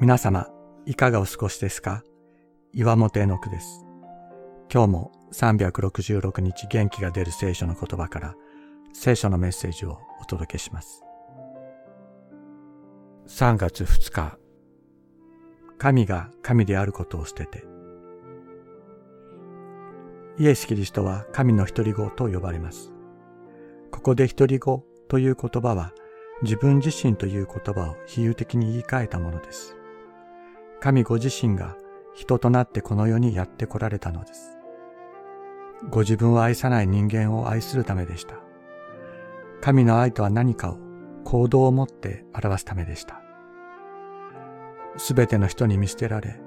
皆様、いかがお過ごしですか？岩本絵の句です。今日も366日元気が出る聖書の言葉から聖書のメッセージをお届けします。3月2日、神が神であることを捨てて。イエス・キリストは神の独り子と呼ばれます。ここで独り子という言葉は、自分自身という言葉を比喩的に言い換えたものです。神ご自身が人となってこの世にやって来られたのです。ご自分を愛さない人間を愛するためでした。神の愛とは何かを行動をもって表すためでした。すべての人に見捨てられ、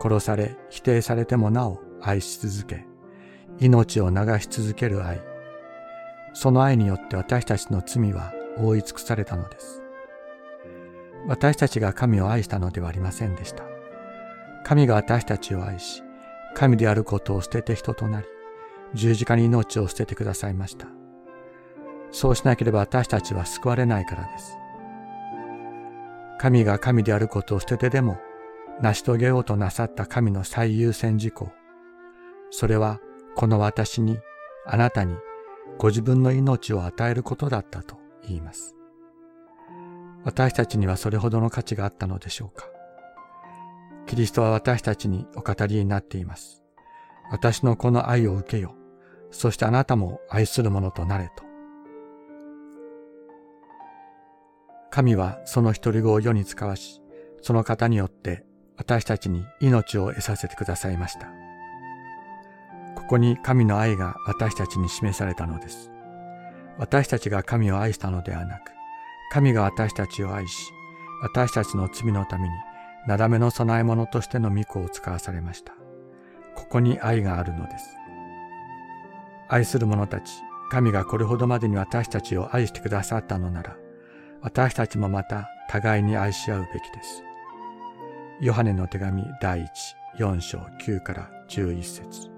殺され、否定されてもなお愛し続け、命を流し続ける愛。その愛によって私たちの罪は覆い尽くされたのです。私たちが神を愛したのではありませんでした。神が私たちを愛し、神であることを捨てて人となり、十字架に命を捨ててくださいました。そうしなければ私たちは救われないからです。神が神であることを捨ててでも、成し遂げようとなさった神の最優先事項。それは、この私に、あなたに、ご自分の命を与えることだったと言います。私たちにはそれほどの価値があったのでしょうか。キリストは私たちにお語りになっています。私のこの愛を受けよ。そしてあなたも愛する者となれと。神はその独り子を世に遣わし、その方によって私たちに命を得させてくださいました。ここに神の愛が私たちに示されたのです。私たちが神を愛したのではなく、神が私たちを愛し、私たちの罪のために、なだめの供え物としての御子を使わされました。ここに愛があるのです。愛する者たち、神がこれほどまでに私たちを愛してくださったのなら、私たちもまた互いに愛し合うべきです。ヨハネの手紙第1、4章9から11節。